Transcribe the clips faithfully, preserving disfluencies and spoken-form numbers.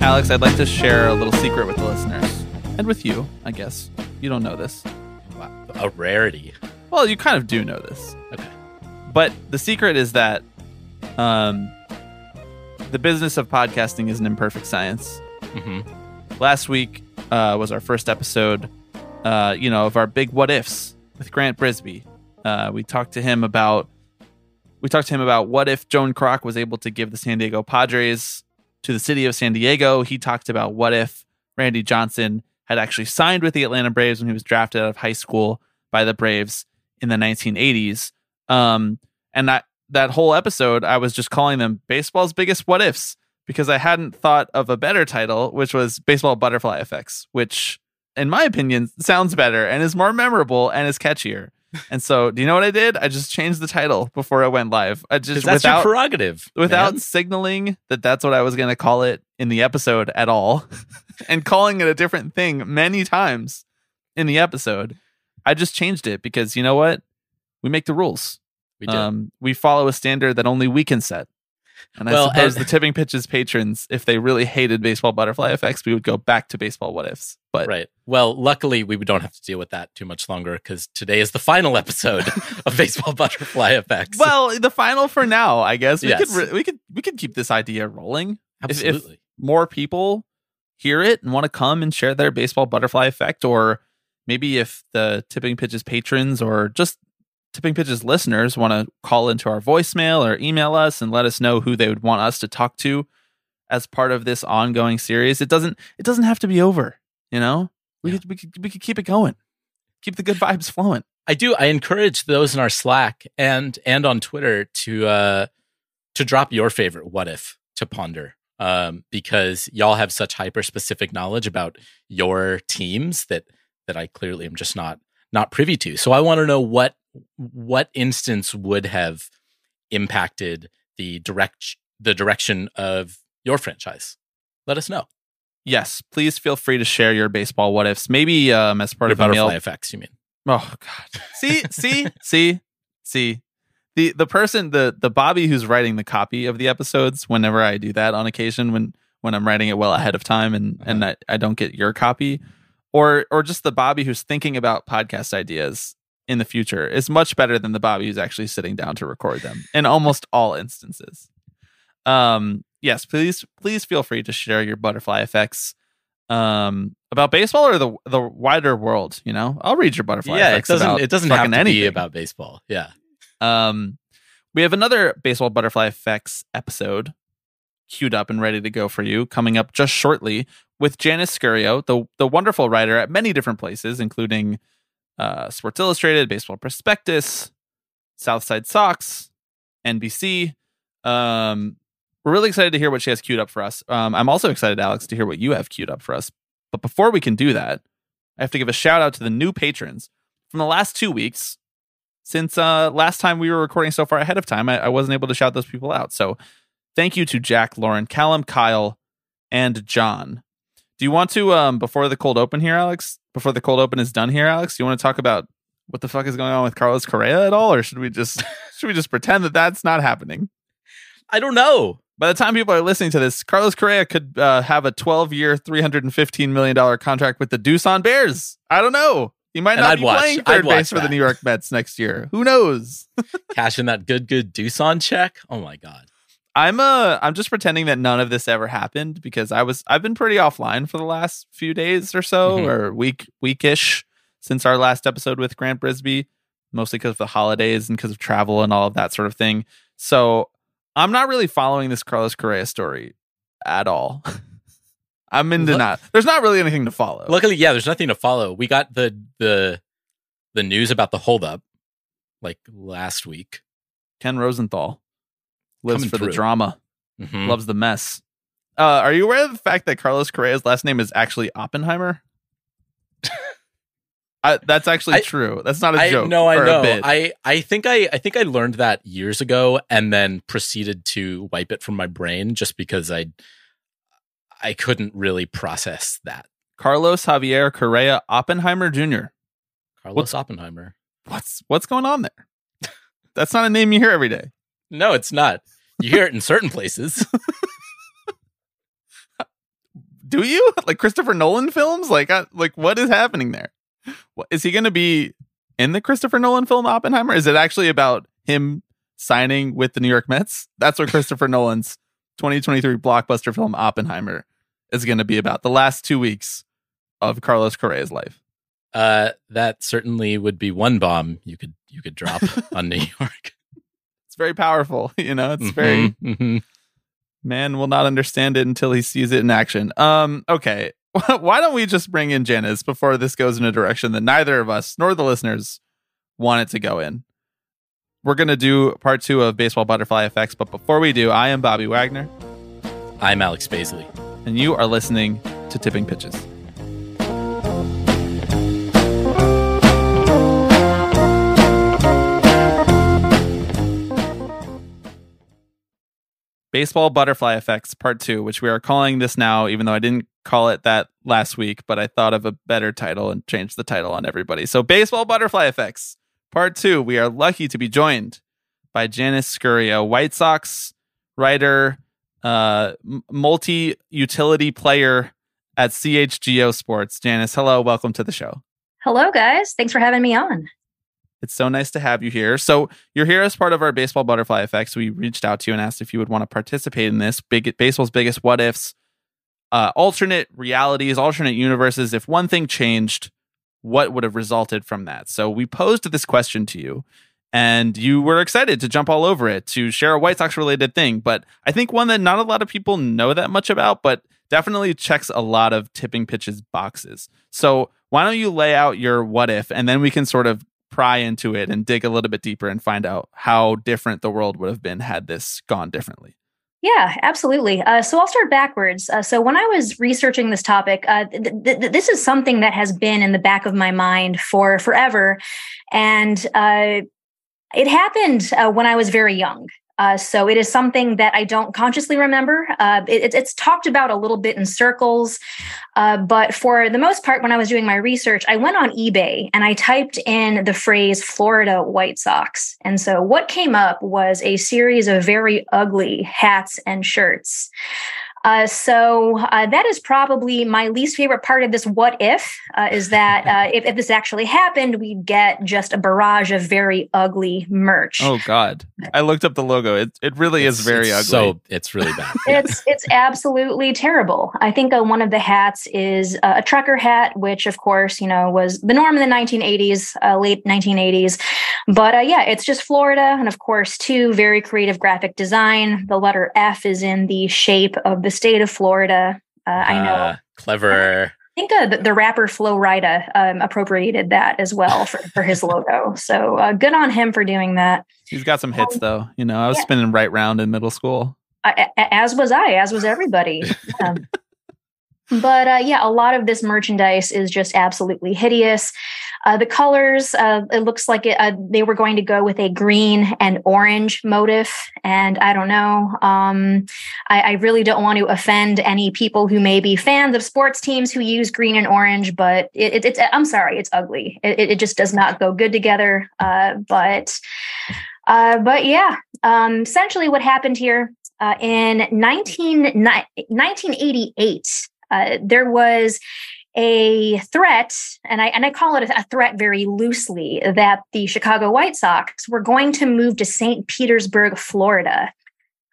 Alex, I'd like to share a little secret with the listeners. And with you, I guess. You don't know this. Wow. A rarity. Well, you kind of do know this. Okay. But the secret is that um, the business of podcasting is an imperfect science. Mm-hmm. Last week uh, was our first episode Uh, you know, of our big what ifs with Grant Brisbee. Uh, we talked to him about we talked to him about what if Joan Kroc was able to give the San Diego Padres to the city of San Diego. He talked about what if Randy Johnson had actually signed with the Atlanta Braves when he was drafted out of high school by the Braves in the nineteen eighties. Um, and that that whole episode, I was just calling them baseball's biggest what ifs because I hadn't thought of a better title, which was Baseball Butterfly Effects, which, in my opinion, sounds better and is more memorable and is catchier. And so, do you know what I did? I just changed the title before I went live. I just that's without your prerogative, without man. signaling that that's what I was going to call it in the episode at all, and calling it a different thing many times in the episode. I just changed it because you know what? We make the rules. We do. Um, we follow a standard that only we can set. And I well, suppose and, the Tipping Pitches patrons, if they really hated Baseball Butterfly Effects, we would go back to Baseball What Ifs. But right. Well, luckily, we don't have to deal with that too much longer because today is the final episode of Baseball Butterfly Effects. Well, the final for now, I guess. We yes. could re- we could we could keep this idea rolling. Absolutely. If, if more people hear it and want to come and share their Baseball Butterfly Effect, or maybe if the Tipping Pitches patrons or just Tipping Pitches listeners want to call into our voicemail or email us and let us know who they would want us to talk to as part of this ongoing series. It doesn't it doesn't have to be over, you know? We yeah. could, we could we could keep it going. Keep the good vibes flowing. I do I encourage those in our Slack and and on Twitter to uh to drop your favorite what if to ponder. Um because y'all have such hyper specific knowledge about your teams that that I clearly am just not not privy to. So I want to know what What instance would have impacted the direct the direction of your franchise? Let us know. Yes, please feel free to share your baseball what ifs. Maybe um, as part your of butterfly mail- effects. You mean? Oh God! See, see, see, see. the The person, the the Bobby who's writing the copy of the episodes. Whenever I do that on occasion, when when I'm writing it well ahead of time, and uh-huh. and I, I don't get your copy, or or just the Bobby who's thinking about podcast ideas in the future is much better than the Bobby who's actually sitting down to record them in almost all instances. Um, yes, please, please feel free to share your butterfly effects um, about baseball or the the wider world. You know, I'll read your butterfly yeah, effects. Yeah, it doesn't. About it doesn't have to anything. be about baseball. Yeah. Um, we have another Baseball Butterfly Effects episode queued up and ready to go for you coming up just shortly with Janice Scurio, the the wonderful writer at many different places, including Uh, Sports Illustrated, Baseball Prospectus, Southside Sox, N B C. Um, we're really excited to hear what she has queued up for us. Um, I'm also excited, Alex, to hear what you have queued up for us. But before we can do that, I have to give a shout out to the new patrons from the last two weeks. Since uh, last time we were recording so far ahead of time, I, I wasn't able to shout those people out. So thank you to Jack, Lauren, Callum, Kyle, and John. Do you want to, um, before the cold open here, Alex, before the cold open is done here, Alex, you want to talk about what the fuck is going on with Carlos Correa at all? Or should we just, should we just pretend that that's not happening? I don't know. By the time people are listening to this, Carlos Correa could uh, have a twelve year, three hundred fifteen million dollars contract with the Doosan Bears. I don't know. He might not be watch. playing third base that. for the New York Mets next year. Who knows? Cashing that good, good Doosan check. Oh my God. I'm uh I'm just pretending that none of this ever happened because I was I've been pretty offline for the last few days or so mm-hmm. or week weekish since our last episode with Grant Brisbee, mostly because of the holidays and because of travel and all of that sort of thing. So I'm not really following this Carlos Correa story at all. I'm into Look, not. There's not really anything to follow. Luckily, yeah, there's nothing to follow. We got the the the news about the holdup like last week. Ken Rosenthal lives Coming for through. the drama, mm-hmm. loves the mess. Uh, are you aware of the fact that Carlos Correa's last name is actually Oppenheimer? I, that's actually I, true. That's not a I, joke. No, I know. I, I think I I think I learned that years ago and then proceeded to wipe it from my brain just because I I couldn't really process that. Carlos Javier Correa Oppenheimer Junior Carlos what's, Oppenheimer. What's what's going on there? That's not a name you hear every day. No, it's not. You hear it in certain places. Do you? Like Christopher Nolan films? Like I, like what is happening there? What, is he going to be in the Christopher Nolan film Oppenheimer? Is it actually about him signing with the New York Mets? That's what Christopher Nolan's twenty twenty-three blockbuster film Oppenheimer is going to be about. The last two weeks of Carlos Correa's life. Uh, that certainly would be one bomb you could you could drop on New York. It's very powerful, you know. It's mm-hmm, very mm-hmm. Man will not understand it until he sees it in action. Um, okay. Why don't we just bring in Janice before this goes in a direction that neither of us nor the listeners want it to go in? We're going to do part two of Baseball Butterfly Effects. But before we do, I am Bobby Wagner. I'm Alex Baisley. And you are listening to Tipping Pitches. Baseball Butterfly Effects Part two, which we are calling this now, even though I didn't call it that last week, but I thought of a better title and changed the title on everybody. So Baseball Butterfly Effects Part two, we are lucky to be joined by Janice Scurio, White Sox writer, uh, multi-utility player at C H G O Sports. Janice, hello. Welcome to the show. Hello, guys. Thanks for having me on. It's so nice to have you here. So you're here as part of our Baseball Butterfly Effects. We reached out to you and asked if you would want to participate in this. Big, baseball's biggest what-ifs, uh, alternate realities, alternate universes. If one thing changed, what would have resulted from that? So we posed this question to you, and you were excited to jump all over it, to share a White Sox-related thing. But I think one that not a lot of people know that much about, but definitely checks a lot of Tipping Pitches boxes. So why don't you lay out your what-if, and then we can sort of pry into it and dig a little bit deeper and find out how different the world would have been had this gone differently. Yeah, absolutely. Uh, so I'll start backwards. Uh, so when I was researching this topic, uh, th- th- this is something that has been in the back of my mind for forever. And uh, it happened uh, when I was very young. Uh, so it is something that I don't consciously remember. Uh, it, it's talked about a little bit in circles, uh, but for the most part, when I was doing my research, I went on eBay and I typed in the phrase Florida White Sox. And so what came up was a series of very ugly hats and shirts. Uh, so uh, that is probably my least favorite part of this what if, uh, is that uh, if, if this actually happened, we'd get just a barrage of very ugly merch. Oh, God. I looked up the logo. It it really it's, is very it's ugly. So it's really bad. it's it's absolutely terrible. I think uh, one of the hats is uh, a trucker hat, which, of course, you know, was the norm in the nineteen eighties, uh, late nineteen eighties. But uh, yeah, it's just Florida. And of course, too, very creative graphic design. The letter F is in the shape of the state of Florida. Uh, I know. Uh, clever. I think uh, the, the rapper Flo Rida um, appropriated that as well for, for his logo. So uh, good on him for doing that. He's got some hits um, though. You know, I was yeah. spinning right round in middle school. I, as was I, as was everybody. um, but uh, yeah, a lot of this merchandise is just absolutely hideous. Uh, the colors, uh, it looks like it, uh, they were going to go with a green and orange motif. And I don't know, um, I, I really don't want to offend any people who may be fans of sports teams who use green and orange, but it, it, it's, I'm sorry, it's ugly. It, it just does not go good together. Uh, but, uh, but yeah, um, essentially what happened here uh, in nineteen, nineteen eighty-eight, uh, there was a threat, and I and I call it a threat very loosely, that the Chicago White Sox were going to move to Saint Petersburg, Florida.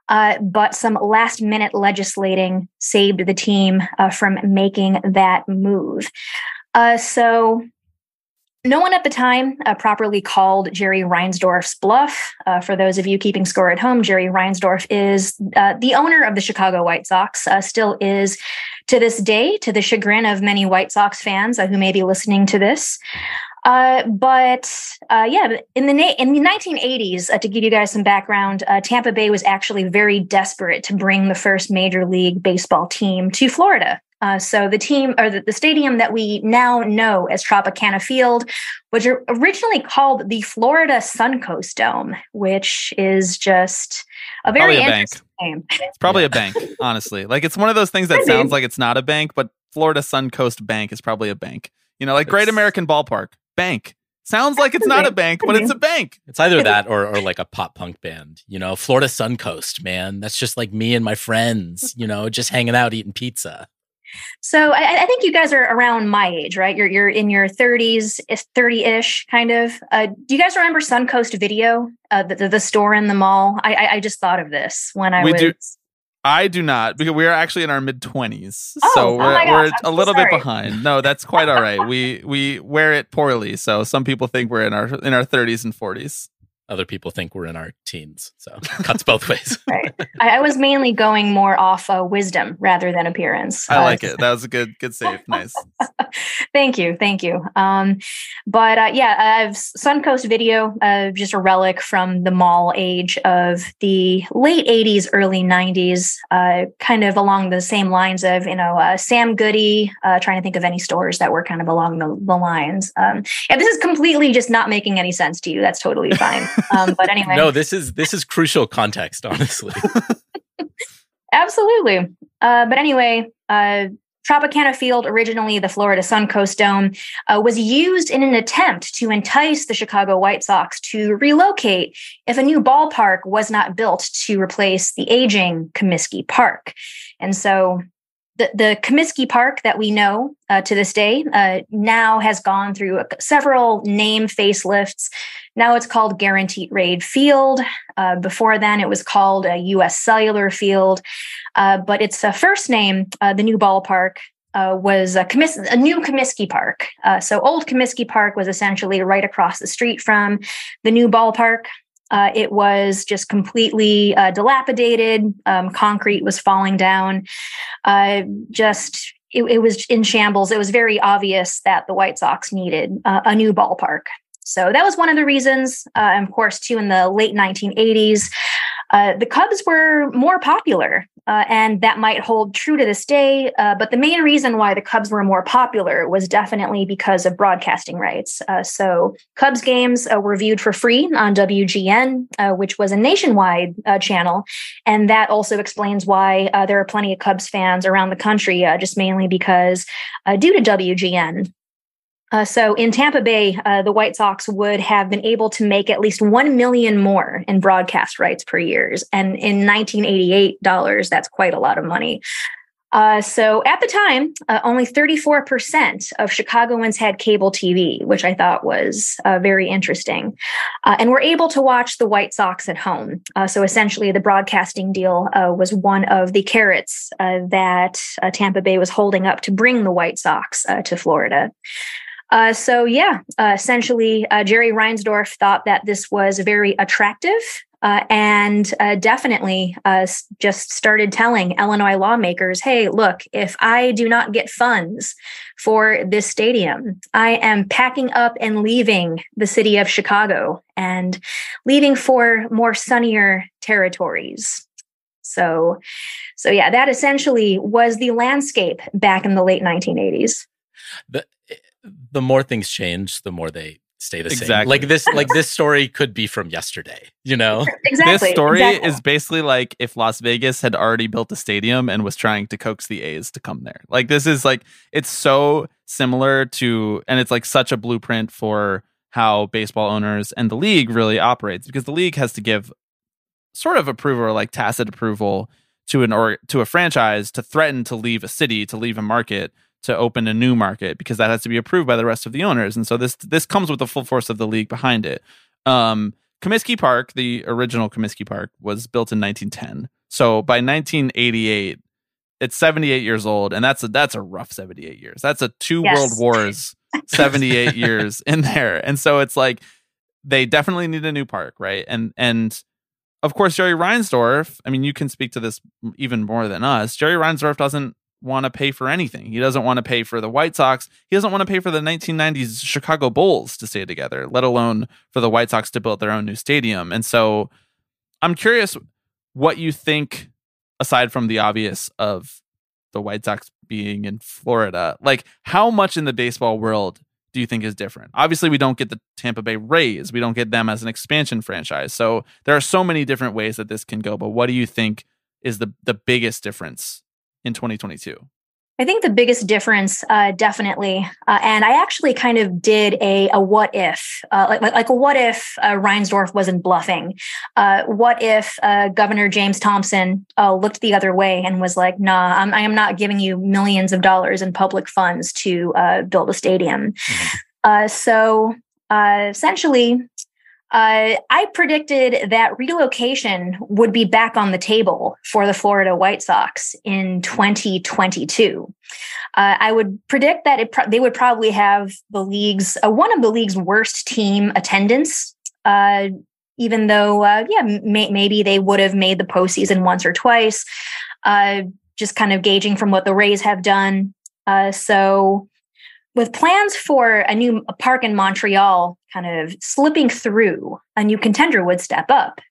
Uh, but some last-minute legislating saved the team uh, from making that move. Uh, so no one at the time uh, properly called Jerry Reinsdorf's bluff. Uh, for those of you keeping score at home, Jerry Reinsdorf is uh, the owner of the Chicago White Sox, uh, still is to this day, to the chagrin of many White Sox fans uh, who may be listening to this. Uh, but uh, yeah, in the na- in the nineteen eighties, uh, to give you guys some background, uh, Tampa Bay was actually very desperate to bring the first Major League Baseball team to Florida. Uh, so the team or the, the stadium that we now know as Tropicana Field was originally called the Florida Suncoast Dome, which is just a very probably a interesting bank. Name. It's probably a bank, honestly. Like it's one of those things that sounds like it's not a bank, but Florida Suncoast Bank is probably a bank. You know, like Great American Ballpark. Bank. Sounds like it's not a bank, but it's a bank. It's either that or or like a pop punk band. You know, Florida Suncoast, man. That's just like me and my friends, you know, just hanging out, eating pizza. So I, I think you guys are around my age, right? You're you're in your thirties, thirty-ish kind of. Uh, do you guys remember Suncoast Video, uh, the, the the store in the mall? I I, I just thought of this when I we was... Do, I do not, because we are actually in our mid-twenties. Oh, so we're, oh my gosh, we're a little so bit behind. No, that's quite all right. we we wear it poorly, so some people think we're in our in our thirties and forties. Other people think we're in our teens, so cuts both ways. Right. I, I was mainly going more off uh, wisdom rather than appearance. I uh, like it. That was a good, good save. Nice. Thank you, thank you. Um, but uh, yeah, uh, Suncoast Video, uh, just a relic from the mall age of the late eighties, early nineties, uh, kind of along the same lines of you know uh, Sam Goody. Uh, trying to think of any stores that were kind of along the, the lines. Um, yeah, this is completely just not making any sense to you. That's totally fine. Um, but anyway, no, this is this is crucial context, honestly. Absolutely. Uh, but anyway, uh, Tropicana Field, originally the Florida Suncoast Dome, uh, was used in an attempt to entice the Chicago White Sox to relocate if a new ballpark was not built to replace the aging Comiskey Park. And so the, the Comiskey Park that we know uh, to this day uh, now has gone through a, several name facelifts. Now it's called Guaranteed Rate Field. Uh, before then, it was called a U S Cellular Field. Uh, but its uh, first name, uh, the new ballpark, uh, was a, Comis- a new Comiskey Park. Uh, so old Comiskey Park was essentially right across the street from the new ballpark. Uh, it was just completely uh, dilapidated. Um, concrete was falling down. Uh, just... It, it was in shambles. It was very obvious that the White Sox needed uh, a new ballpark. So that was one of the reasons. Uh, and of course, too, in the late nineteen eighties, uh, the Cubs were more popular. Uh, and that might hold true to this day. Uh, but the main reason why the Cubs were more popular was definitely because of broadcasting rights. Uh, so Cubs games uh, were viewed for free on W G N, uh, which was a nationwide uh, channel. And that also explains why uh, there are plenty of Cubs fans around the country, uh, just mainly because uh, due to W G N. Uh, so in Tampa Bay, uh, the White Sox would have been able to make at least one million dollars more in broadcast rights per year. And in nineteen eighty-eight dollars, that's quite a lot of money. Uh, so at the time, uh, only thirty-four percent of Chicagoans had cable T V, which I thought was uh, very interesting. Uh, and were able to watch the White Sox at home. Uh, so essentially the broadcasting deal uh, was one of the carrots uh, that uh, Tampa Bay was holding up to bring the White Sox uh, to Florida. Uh, so, yeah, uh, essentially, uh, Jerry Reinsdorf thought that this was very attractive uh, and uh, definitely uh, just started telling Illinois lawmakers, hey, look, if I do not get funds for this stadium, I am packing up and leaving the city of Chicago and leaving for more sunnier territories. So, so yeah, that essentially was the landscape back in the late nineteen eighties. The- The more things change, the more they stay the same. Exactly. Like this, like this story could be from yesterday. You know, exactly. This story exactly. is basically like if Las Vegas had already built a stadium and was trying to coax the A's to come there. Like this is like it's so similar to, and it's like such a blueprint for how baseball owners and the league really operates, because the league has to give sort of approval or like tacit approval to an or to a franchise to threaten to leave a city, to leave a market, to open a new market, because that has to be approved by the rest of the owners. And so this this comes with the full force of the league behind it. Um, Comiskey Park, the original Comiskey Park, was built in nineteen ten. So by nineteen eighty-eight, it's seventy-eight years old, and that's a, that's a rough seventy-eight years. That's a two yes. World Wars seventy-eight years in there. And so it's like they definitely need a new park, right? And and of course, Jerry Reinsdorf, I mean, you can speak to this even more than us. Jerry Reinsdorf doesn't want to pay for anything. He doesn't want to pay for the White Sox. He doesn't want to pay for the nineteen nineties Chicago Bulls to stay together, let alone for the White Sox to build their own new stadium. And so I'm curious what you think, aside from the obvious of the White Sox being in Florida, like how much in the baseball world do you think is different? Obviously, we don't get the Tampa Bay Rays. We don't get them as an expansion franchise. So there are so many different ways that this can go. But what do you think is the, the biggest difference in twenty twenty-two? I think the biggest difference, uh, definitely, uh, and I actually kind of did a, a what if, uh, like, like a what if uh, Reinsdorf wasn't bluffing? Uh, what if uh, Governor James Thompson uh, looked the other way and was like, nah, I'm, I am not giving you millions of dollars in public funds to uh, build a stadium. Mm-hmm. Uh, so uh, essentially, Uh, I predicted that relocation would be back on the table for the Florida White Sox in twenty twenty-two. Uh, I would predict that it pro- they would probably have the league's uh, one of the league's worst team attendance. Uh, even though, uh, yeah, may- maybe they would have made the postseason once or twice. Uh, just kind of gauging from what the Rays have done. Uh, so. With plans for a new park in Montreal kind of slipping through, a new contender would step up.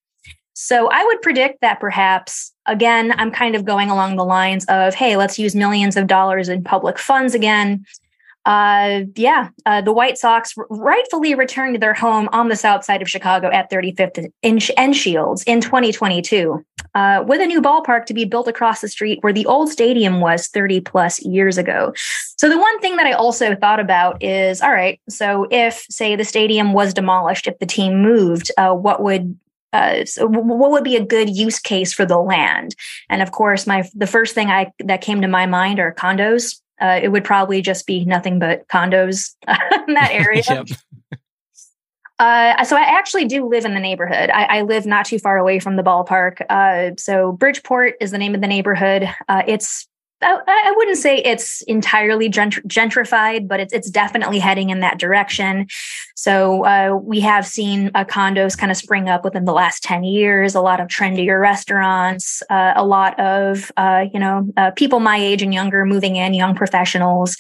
So I would predict that perhaps, again, I'm kind of going along the lines of, hey, let's use millions of dollars in public funds again. Uh, yeah, uh, the White Sox rightfully returned to their home on the south side of Chicago at thirty-fifth and Shields in twenty twenty-two, uh, with a new ballpark to be built across the street where the old stadium was thirty plus years ago. So the one thing that I also thought about is, all right, so if, say, the stadium was demolished, if the team moved, uh, what would Uh, so what would be a good use case for the land? And of course, my the first thing I that came to my mind are condos. Uh, it would probably just be nothing but condos in that area. Yep. uh, so I actually do live in the neighborhood. I, I live not too far away from the ballpark. Uh, so Bridgeport is the name of the neighborhood. Uh, it's I, I wouldn't say it's entirely gentr- gentrified, but it's it's definitely heading in that direction. So uh, we have seen uh, condos kind of spring up within the last ten years, a lot of trendier restaurants, uh, a lot of, uh, you know, uh, people my age and younger moving in, young professionals.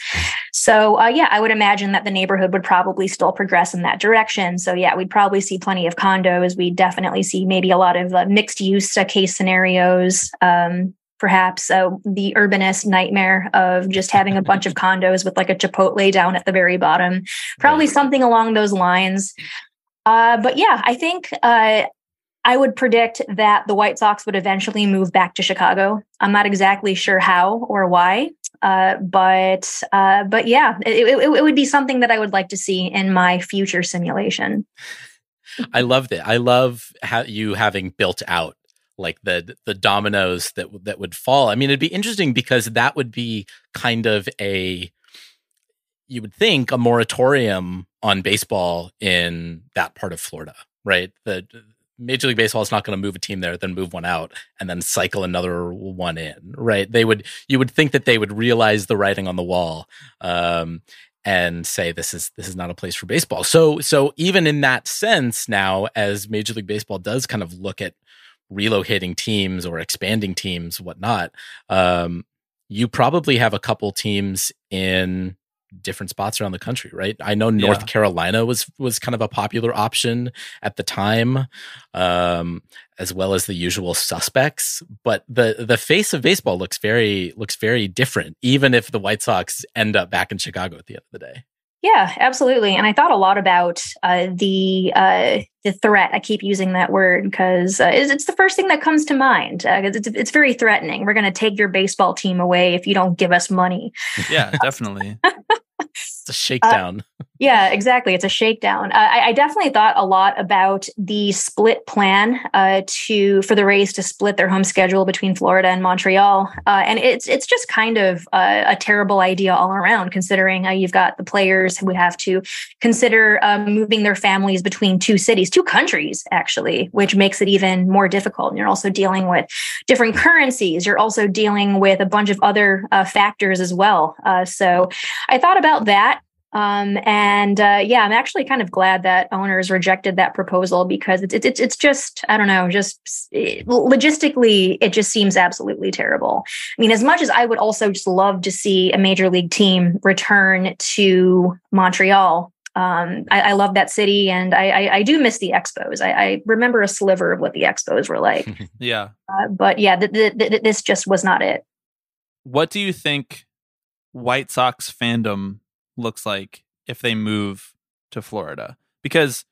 So, uh, yeah, I would imagine that the neighborhood would probably still progress in that direction. So, yeah, we'd probably see plenty of condos. We'd definitely see maybe a lot of uh, mixed use uh, case scenarios, um perhaps uh, the urbanist nightmare of just having a bunch of condos with like a Chipotle down at the very bottom, probably something along those lines. Uh, but yeah, I think uh, I would predict that the White Sox would eventually move back to Chicago. I'm not exactly sure how or why, uh, but uh, but yeah, it, it, it would be something that I would like to see in my future simulation. I love it. I love how you having built out like the the dominoes that that would fall. I mean, it'd be interesting because that would be kind of a, you would think, a moratorium on baseball in that part of Florida, right? The Major League Baseball is not going to move a team there, then move one out, and then cycle another one in, right? They would, you would think that they would realize the writing on the wall, um, and say this is this is not a place for baseball. So so even in that sense, now as Major League Baseball does kind of look at relocating teams or expanding teams, whatnot, um, you probably have a couple teams in different spots around the country, right? I know North yeah. Carolina was was kind of a popular option at the time, um, as well as the usual suspects. But the the face of baseball looks very looks very different, even if the White Sox end up back in Chicago at the end of the day. Yeah, absolutely. And I thought a lot about uh, the uh, the threat. I keep using that word because uh, it's, it's the first thing that comes to mind. Uh, it's, it's very threatening. We're going to take your baseball team away if you don't give us money. Yeah, definitely. It's a shakedown. Uh, yeah, exactly. It's a shakedown. Uh, I, I definitely thought a lot about the split plan uh, to for the Rays to split their home schedule between Florida and Montreal. Uh, and it's it's just kind of uh, a terrible idea all around, considering uh, you've got the players who have to consider uh, moving their families between two cities, two countries, actually, which makes it even more difficult. And you're also dealing with different currencies. You're also dealing with a bunch of other uh, factors as well. Uh, so I thought about that. Um, and uh, yeah, I'm actually kind of glad that owners rejected that proposal, because it's it's it's just, I don't know, just it, logistically, it just seems absolutely terrible. I mean, as much as I would also just love to see a major league team return to Montreal, um, I, I love that city, and I, I, I do miss the Expos. I, I remember a sliver of what the Expos were like. yeah, uh, but yeah, th- th- th- this just was not it. What do you think White Sox fandom looks like if they move to Florida? Because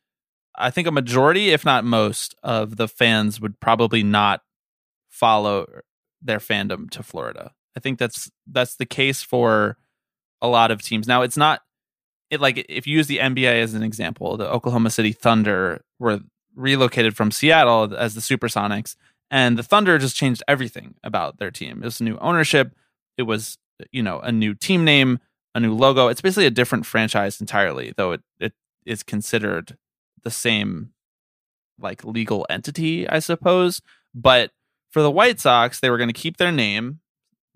I think a majority, if not most, of the fans would probably not follow their fandom to Florida. I think that's that's the case for a lot of teams. Now, it's not it like if you use the N B A as an example, the Oklahoma City Thunder were relocated from Seattle as the Supersonics, and the Thunder just changed everything about their team. It was new ownership. It was, you know, a new team name, a new logo. It's basically a different franchise entirely, though it, it is considered the same, like, legal entity, I suppose. But for the White Sox, they were going to keep their name.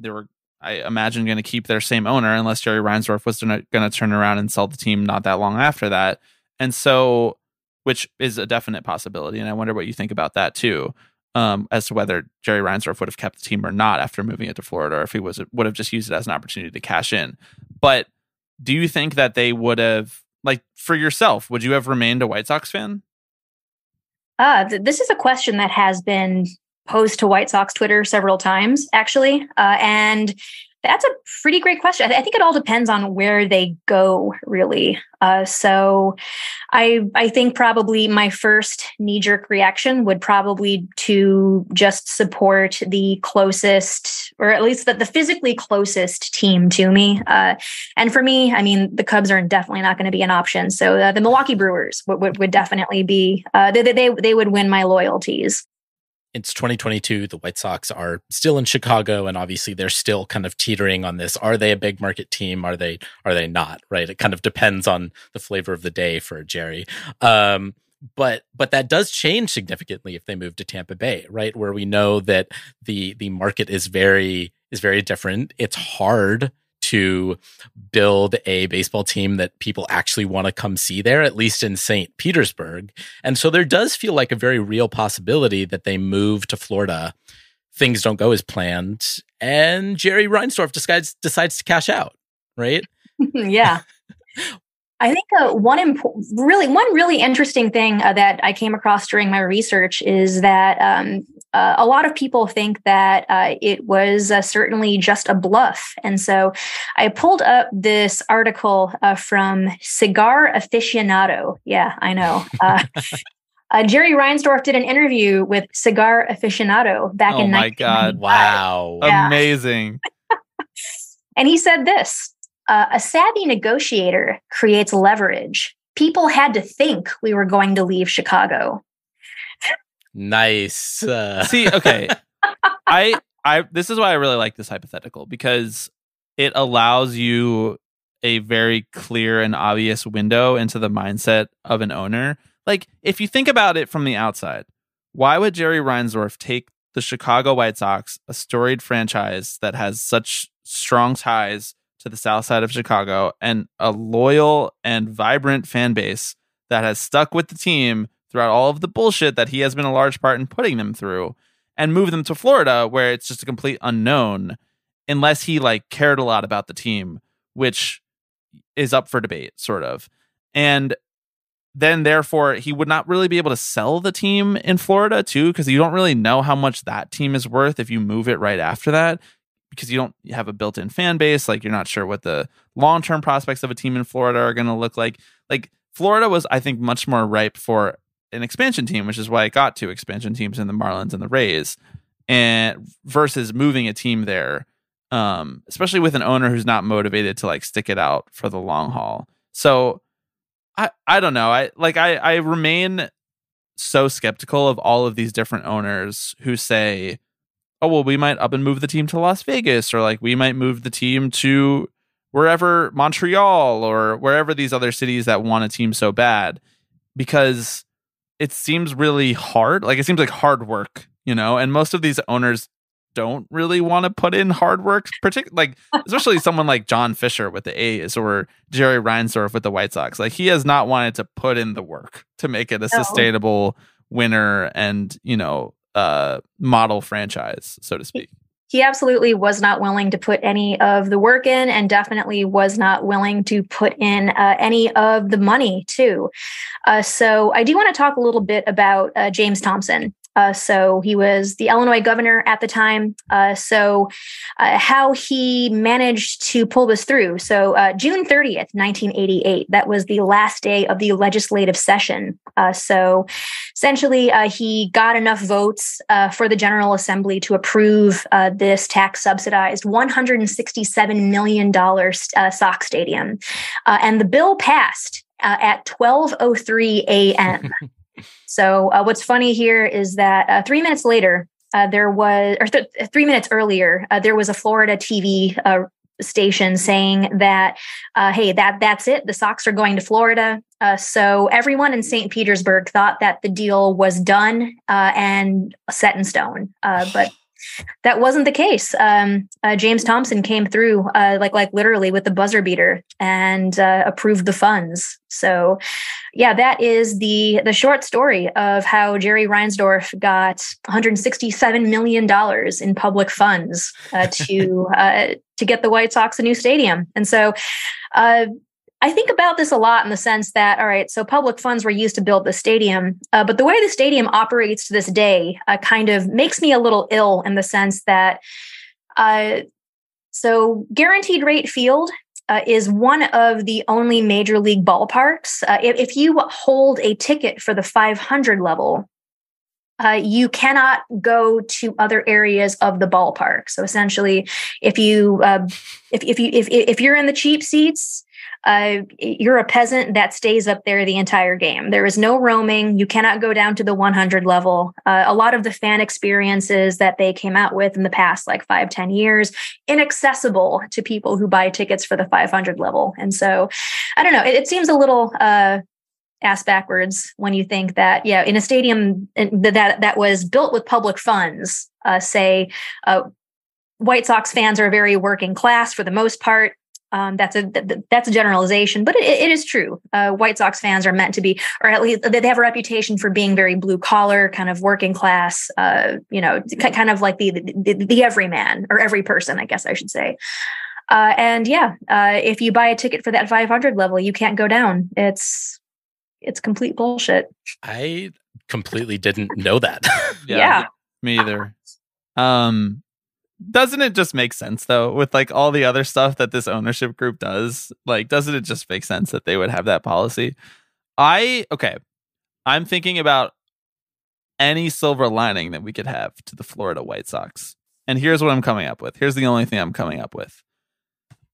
They were, I imagine, going to keep their same owner, unless Jerry Reinsdorf was going to turn around and sell the team not that long after that. And so, which is a definite possibility. And I wonder what you think about that, too, um, as to whether Jerry Reinsdorf would have kept the team or not after moving it to Florida, or if he was would have just used it as an opportunity to cash in. But do you think that they would have, like, for yourself, would you have remained a White Sox fan? Uh, th- this is a question that has been posed to White Sox Twitter several times, actually. Uh, and that's a pretty great question. I, th- I think it all depends on where they go, really. Uh, so I I think probably my first knee-jerk reaction would probably to just support the closest, or at least the, the physically closest team to me. Uh, and for me, I mean, the Cubs are definitely not going to be an option. So uh, the Milwaukee Brewers would, would, would definitely be, uh, they, they, they would win my loyalties. It's twenty twenty-two. The White Sox are still in Chicago, and obviously they're still kind of teetering on this. Are they a big market team? Are they, are they not? Right. It kind of depends on the flavor of the day for Jerry. Um, But but that does change significantly if they move to Tampa Bay, right? Where we know that the the market is very is very different. It's hard to build a baseball team that people actually want to come see there, at least in Saint Petersburg. And so there does feel like a very real possibility that they move to Florida, things don't go as planned, and Jerry Reinsdorf decides, decides to cash out, right? Yeah. I think uh, one impo- really one really interesting thing uh, that I came across during my research is that um, uh, a lot of people think that uh, it was uh, certainly just a bluff. And so I pulled up this article uh, from Cigar Aficionado. Yeah, I know. Uh, uh, Jerry Reinsdorf did an interview with Cigar Aficionado back oh in nineteen ninety-five. Oh, my God. Wow. Yeah. Amazing. And he said this. Uh, a savvy negotiator creates leverage. People had to think we were going to leave Chicago. Nice. Uh. See, okay. I, I, this is why I really like this hypothetical, because it allows you a very clear and obvious window into the mindset of an owner. Like, if you think about it from the outside, why would Jerry Reinsdorf take the Chicago White Sox, a storied franchise that has such strong ties to the south side of Chicago, and a loyal and vibrant fan base that has stuck with the team throughout all of the bullshit that he has been a large part in putting them through, and move them to Florida, where it's just a complete unknown, unless he, like, cared a lot about the team, which is up for debate, sort of. And then, therefore, he would not really be able to sell the team in Florida, too, because you don't really know how much that team is worth if you move it right after that, because you don't have a built-in fan base. Like, you're not sure what the long-term prospects of a team in Florida are going to look like. Like, Florida was, I think, much more ripe for an expansion team, which is why it got two expansion teams in the Marlins and the Rays, and versus moving a team there, um, especially with an owner who's not motivated to, like, stick it out for the long haul. So I, I don't know. I like, I, I remain so skeptical of all of these different owners who say, oh, well, we might up and move the team to Las Vegas, or, like, we might move the team to wherever, Montreal, or wherever these other cities that want a team so bad, because it seems really hard. Like, it seems like hard work, you know, and most of these owners don't really want to put in hard work, particularly like especially someone like John Fisher with the A's or Jerry Reinsdorf with the White Sox. Like he has not wanted to put in the work to make it a no. sustainable winner and, you know, uh, model franchise, so to speak. He absolutely was not willing to put any of the work in, and definitely was not willing to put in uh, any of the money too. Uh, so I do want to talk a little bit about uh, James Thompson. Uh, so he was the Illinois governor at the time. Uh, so uh, how he managed to pull this through. So uh, June thirtieth, nineteen eighty-eight, that was the last day of the legislative session. Uh, so essentially, uh, he got enough votes uh, for the General Assembly to approve uh, this tax-subsidized one hundred sixty-seven million dollars uh, Sox stadium. Uh, and the bill passed uh, at twelve oh three a.m., So uh, what's funny here is that uh, three minutes later, uh, there was, or th- three minutes earlier, uh, there was a Florida T V uh, station saying that, uh, hey, that that's it. The Sox are going to Florida. Uh, so everyone in Saint Petersburg thought that the deal was done uh, and set in stone. Uh, but that wasn't the case. Um, uh, James Thompson came through, uh, like like literally with the buzzer beater, and uh, approved the funds. So, yeah, that is the the short story of how Jerry Reinsdorf got one hundred sixty-seven million dollars in public funds uh, to uh, to get the White Sox a new stadium. And so, uh, I think about this a lot in the sense that, all right, so public funds were used to build the stadium, uh, but the way the stadium operates to this day uh, kind of makes me a little ill in the sense that, uh, so Guaranteed Rate Field uh, is one of the only major league ballparks. Uh, if, if you hold a ticket for the five hundred level, Uh, you cannot go to other areas of the ballpark. So essentially, if you uh, if if you if if you're in the cheap seats, uh, you're a peasant that stays up there the entire game. There is no roaming. You cannot go down to the one hundred level. Uh, a lot of the fan experiences that they came out with in the past, like five, ten years, inaccessible to people who buy tickets for the five hundred level. And so, I don't know. It, it seems a little. Uh, ass backwards when you think that, yeah, in a stadium that that was built with public funds, uh, say uh, White Sox fans are very working class for the most part. Um, that's a that's a generalization, but it, it is true. Uh, White Sox fans are meant to be, or at least they have a reputation for being very blue collar, kind of working class. Uh, you know, kind of like the the, the everyman or every person, I guess I should say. Uh, and yeah, uh, if you buy a ticket for that five hundred level, you can't go down. It's It's complete bullshit. I completely didn't know that. yeah, yeah. Me either. Um, doesn't it just make sense, though, with like all the other stuff that this ownership group does? Like, doesn't it just make sense that they would have that policy? I, okay. I'm thinking about any silver lining that we could have to the Florida White Sox. And here's what I'm coming up with. Here's the only thing I'm coming up with.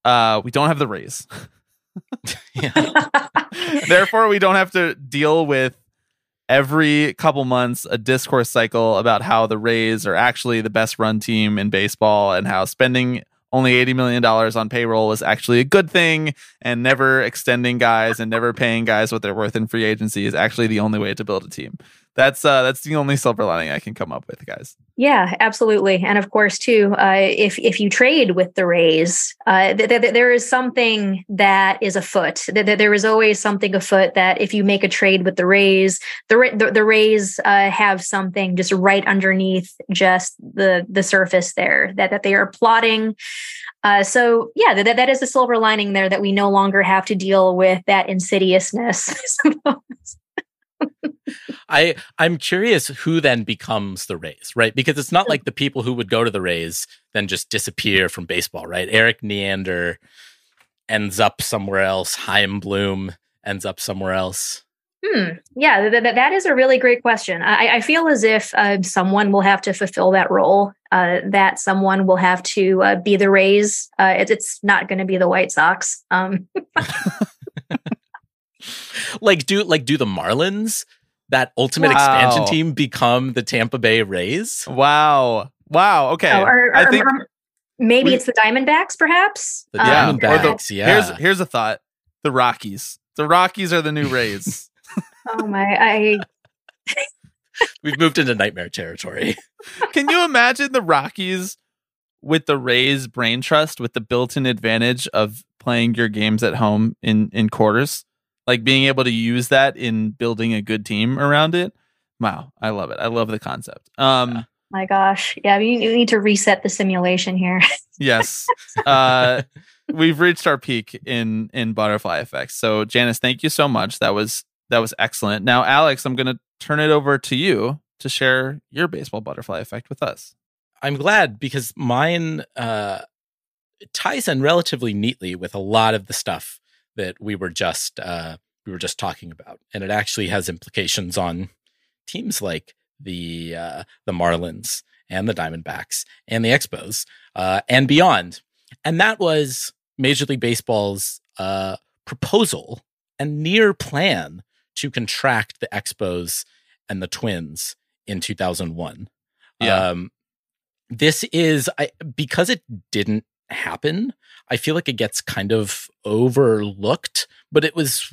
Uh, we don't have the Rays. Therefore, we don't have to deal with every couple months a discourse cycle about how the Rays are actually the best run team in baseball and how spending only eighty million dollars on payroll is actually a good thing, and never extending guys and never paying guys what they're worth in free agency is actually the only way to build a team. That's uh, that's the only silver lining I can come up with, guys. Yeah, absolutely. And of course, too, uh, if if you trade with the Rays, uh, th- th- there is something that is afoot. Th- th- there is always something afoot that if you make a trade with the Rays, the ra- the, the Rays uh, have something just right underneath just the the surface there that, that they are plotting. Uh, so, yeah, th- that is the silver lining there, that we no longer have to deal with that insidiousness, I suppose. I I'm curious who then becomes the Rays, right? Because it's not like the people who would go to the Rays then just disappear from baseball, right? Eric Neander ends up somewhere else. Chaim Bloom ends up somewhere else. Hmm. Yeah, th- th- that is a really great question. I, I feel as if uh, someone will have to fulfill that role, uh, that someone will have to uh, be the Rays. Uh, it- it's not going to be the White Sox. Um Like do like do the Marlins, that ultimate wow. expansion team, become the Tampa Bay Rays? Wow. Wow. Okay. Oh, or, or, I think or maybe we, it's the Diamondbacks, perhaps. The um, Diamondbacks, the, yeah. Here's here's a thought. The Rockies. The Rockies are the new Rays. oh my I We've moved into nightmare territory. Can you imagine the Rockies with the Rays brain trust, with the built-in advantage of playing your games at home in, in quarters? Like being able to use that in building a good team around it? Wow, I love it. I love the concept. Um, yeah. My gosh. Yeah, we, we need to reset the simulation here. Yes. Uh, we've reached our peak in in butterfly effects. So Janice, thank you so much. That was that was excellent. Now, Alex, I'm going to turn it over to you to share your baseball butterfly effect with us. I'm glad, because mine uh, ties in relatively neatly with a lot of the stuff that we were just uh, we were just talking about, and it actually has implications on teams like the uh, the Marlins and the Diamondbacks and the Expos uh, and beyond. And that was Major League Baseball's uh, proposal and near plan to contract the Expos and the Twins in two thousand one. Yeah. Um, this is, I, because it didn't happen, I feel like it gets kind of overlooked, but it was,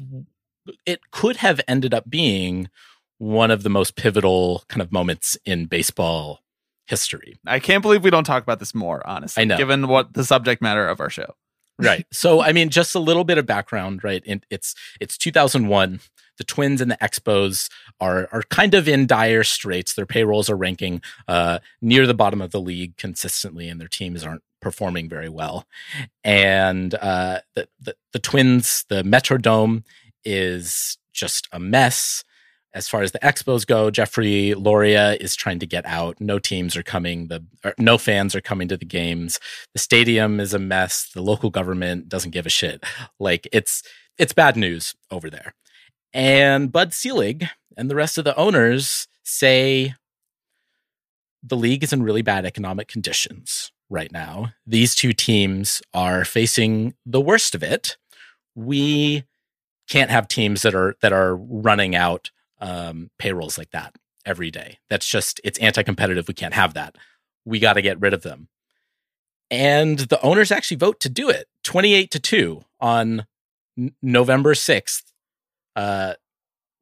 it could have ended up being one of the most pivotal kind of moments in baseball history. I can't believe we don't talk about this more, honestly, I know, given what the subject matter of our show. Right. So, I mean, just a little bit of background, right? And it's it's two thousand one. The Twins and the Expos are are kind of in dire straits. Their payrolls are ranking uh, near the bottom of the league consistently, and their teams aren't performing very well. And uh, the, the the Twins, the Metrodome is just a mess. As far as the Expos go, Jeffrey Loria is trying to get out. No teams are coming. The or no fans are coming to the games. The stadium is a mess. The local government doesn't give a shit. Like, it's it's bad news over there. And Bud Selig and the rest of the owners say the league is in really bad economic conditions right now. These two teams are facing the worst of it. We can't have teams that are that are running out um payrolls like that every day. That's just, it's anti-competitive. We can't have that. We got to get rid of them. And the owners actually vote to do it twenty-eight to two on n- November sixth, uh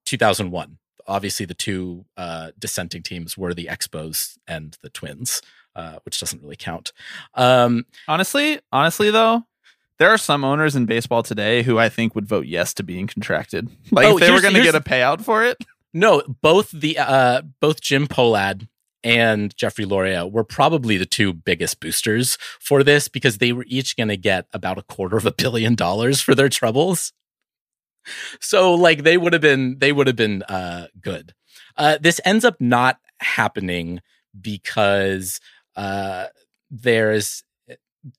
two thousand one. Obviously the two uh dissenting teams were the Expos and the Twins, uh which doesn't really count. um honestly honestly though, there are some owners in baseball today who I think would vote yes to being contracted. Like, oh, if they were going to get a payout for it. No, both the uh, both Jim Pollard and Jeffrey Loria were probably the two biggest boosters for this, because they were each going to get about a quarter of a billion dollars for their troubles. So, like, they would have been they would have been uh, good. Uh, this ends up not happening because uh, there's.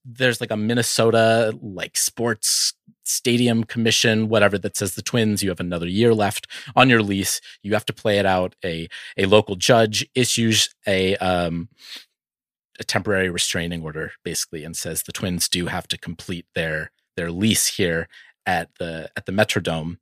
There's like a Minnesota like sports stadium commission, whatever, that says the Twins, you have another year left on your lease. You have to play it out. A a local judge issues a um a temporary restraining order, basically, and says the Twins do have to complete their their lease here at the at the Metrodome.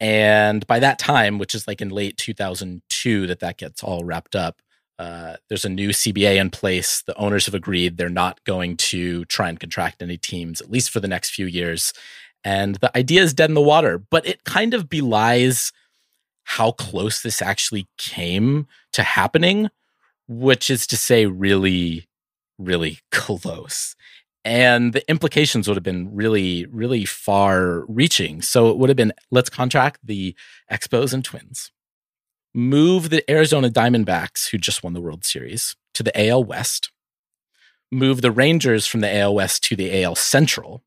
And by that time, which is like in late two thousand two, that that gets all wrapped up. Uh, there's a new C B A in place. The owners have agreed they're not going to try and contract any teams, at least for the next few years. And the idea is dead in the water, but it kind of belies how close this actually came to happening, which is to say really, really close. And the implications would have been really, really far reaching. So it would have been, let's contract the Expos and Twins. Move the Arizona Diamondbacks, who just won the World Series, to the A L West. Move the Rangers from the A L West to the A L Central.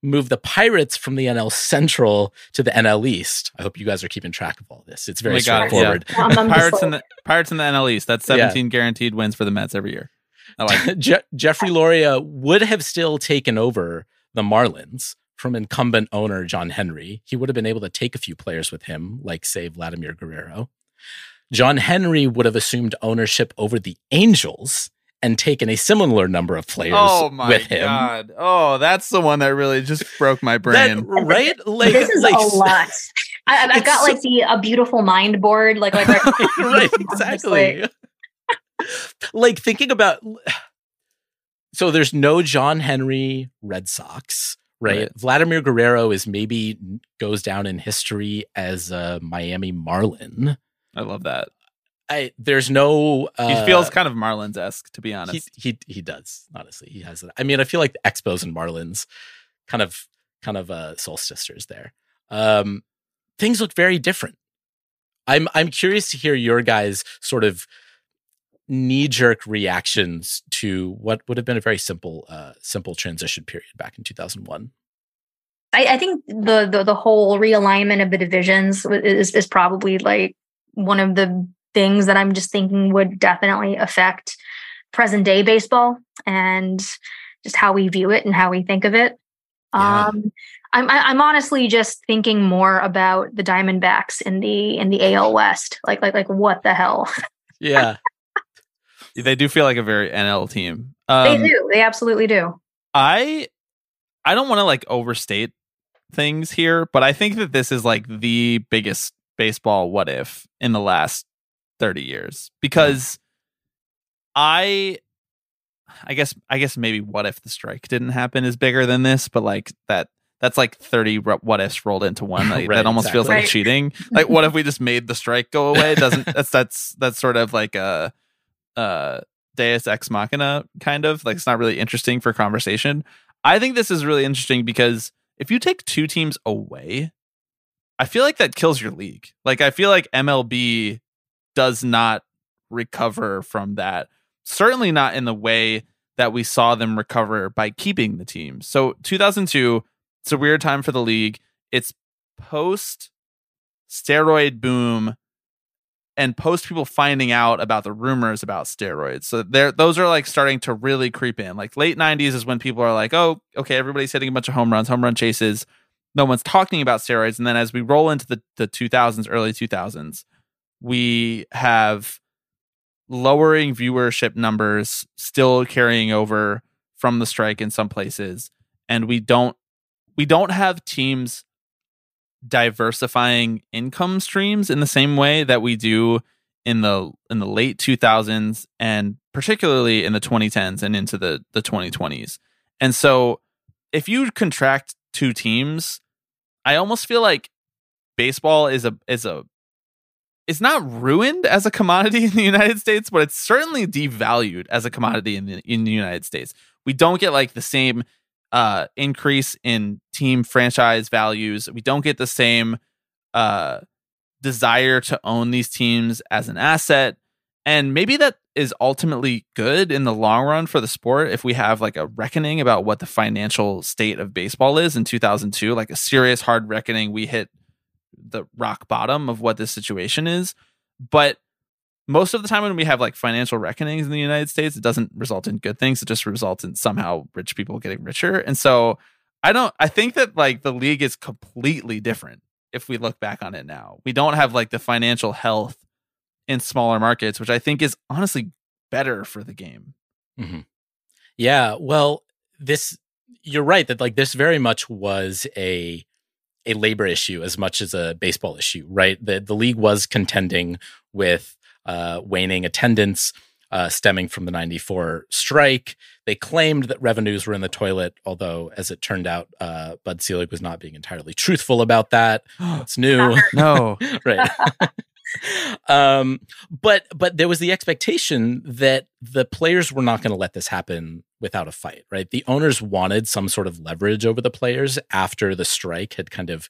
Move the Pirates from the N L Central to the N L East. I hope you guys are keeping track of all this. It's very oh straightforward. Yeah. Well, Pirates and the Pirates in the N L East. That's seventeen yeah. guaranteed wins for the Mets every year. I like Je- Jeffrey Loria would have still taken over the Marlins from incumbent owner John Henry. He would have been able to take a few players with him, like, say, Vladimir Guerrero. John Henry would have assumed ownership over the Angels and taken a similar number of players oh my with him. God. Oh, that's the one that really just broke my brain. That, right? Like, this is like, a lot. I, I've got so, like the a beautiful mind board. Like, like right, exactly. Like, like thinking about. So there's no John Henry Red Sox. Right. right. Vladimir Guerrero is maybe goes down in history as a Miami Marlin. I love that. I, there's no. Uh, he feels kind of Marlins-esque, to be honest. He, he he does, honestly. He has. I mean, I feel like the Expos and Marlins, kind of kind of uh, soul sisters there. Um, things look very different. I'm I'm curious to hear your guys' sort of knee-jerk reactions to what would have been a very simple uh, simple transition period back in two thousand one. I, I think the, the the whole realignment of the divisions is is probably like one of the things that I'm just thinking would definitely affect present day baseball and just how we view it and how we think of it. Yeah. Um, I'm I'm honestly just thinking more about the Diamondbacks in the in the A L West. Like like like what the hell? Yeah, they do feel like a very N L team. Um, they do. They absolutely do. I I don't want to like overstate things here, but I think that this is like the biggest baseball what if in the last thirty years, because I I guess I guess maybe what if the strike didn't happen is bigger than this, but like that that's like thirty what ifs rolled into one. Like, right, that almost exactly. feels like right. cheating. Like, what if we just made the strike go away? It doesn't that's that's that's sort of like a uh Deus Ex Machina kind of, like, it's not really interesting for conversation. I think this is really interesting because if you take two teams away, I feel like that kills your league. Like, I feel like M L B does not recover from that. Certainly not in the way that we saw them recover by keeping the team. So two thousand two, it's a weird time for the league. It's post steroid boom and post people finding out about the rumors about steroids. So there, those are like starting to really creep in. Like late nineties is when people are like, oh, okay, everybody's hitting a bunch of home runs, home run chases. No one's talking about steroids. And then as we roll into the, the two thousands, early two thousands, we have lowering viewership numbers still carrying over from the strike in some places. And we don't, we don't have teams diversifying income streams in the same way that we do in the in the late two thousands and particularly in the twenty tens and into the, the twenty twenties. And so if you contract two teams, I almost feel like baseball is a is a it's not ruined as a commodity in the United States, but it's certainly devalued as a commodity in the in the United States. We don't get like the same uh, increase in team franchise values. We don't get the same uh, desire to own these teams as an asset. And maybe that is ultimately good in the long run for the sport if we have like a reckoning about what the financial state of baseball is in two thousand two, like a serious hard reckoning. We hit the rock bottom of what this situation is. But most of the time when we have like financial reckonings in the United States, it doesn't result in good things. It just results in somehow rich people getting richer. And so I don't, I think that like the league is completely different. If we look back on it now, we don't have like the financial health in smaller markets, which I think is honestly better for the game. Mm-hmm. Yeah. Well, this, you're right that like this very much was a, a labor issue as much as a baseball issue, right? The the league was contending with uh, waning attendance uh, stemming from the ninety-four strike. They claimed that revenues were in the toilet, although, as it turned out, uh, Bud Selig was not being entirely truthful about that. It's new. No. Right. um, but but there was the expectation that the players were not going to let this happen without a fight, right? The owners wanted some sort of leverage over the players after the strike had kind of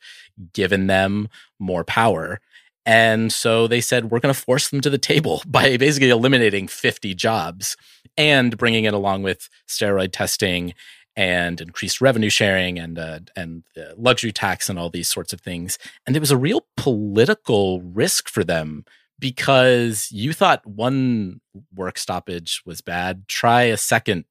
given them more power. And so they said, we're going to force them to the table by basically eliminating fifty jobs and bringing it along with steroid testing and increased revenue sharing and uh, and uh, luxury tax and all these sorts of things. And it was a real political risk for them, because you thought one work stoppage was bad. Try a second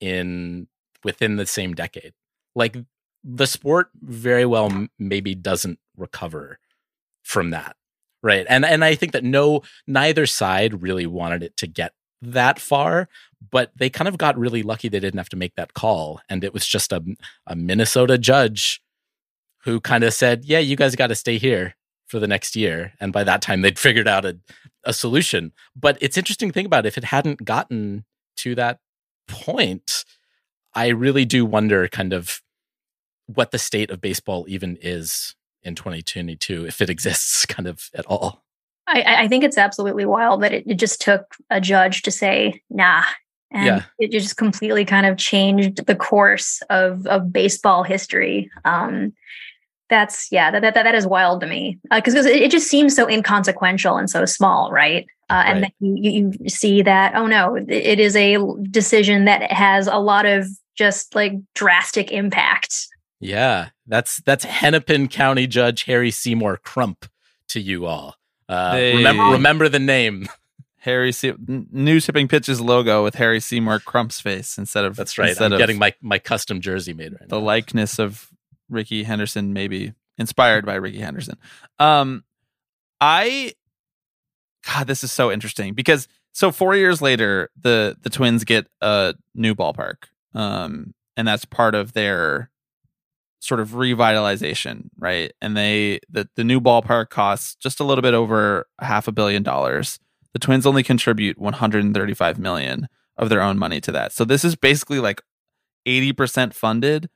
in within the same decade. Like, the sport very well m- maybe doesn't recover from that, right? And and I think that no neither side really wanted it to get that far, but they kind of got really lucky they didn't have to make that call, and it was just a a Minnesota judge who kind of said, "Yeah, you guys got to stay here for the next year." And by that time they'd figured out a a solution. But it's interesting to think about, if it hadn't gotten to that point, I really do wonder kind of what the state of baseball even is in twenty twenty-two, if it exists kind of at all. I, I think it's absolutely wild that it, it just took a judge to say, nah. And yeah. it just completely kind of changed the course of, of baseball history. Um, that's, yeah, that, that, that is wild to me. Uh, cause, cause it, it just seems so inconsequential and so small. Right. Uh, and right. then you, you see that, oh no, it is a decision that has a lot of just like drastic impact. Yeah. That's, that's Hennepin County Judge Harry Seymour Crump to you all. Uh, hey. remember, remember the name. Harry Se- new Tipping Pitches logo with Harry Seymour Crump's face instead of that's right. Instead I'm of getting my, my custom jersey made right now. The likeness of Ricky Henderson, maybe inspired by Ricky Henderson. Um, I God, this is so interesting because so four years later, the the Twins get a new ballpark, um, and that's part of their sort of revitalization, right? And they the the new ballpark costs just a little bit over half a billion dollars. The Twins only contribute one hundred thirty-five million dollars of their own money to that. So this is basically like eighty percent funded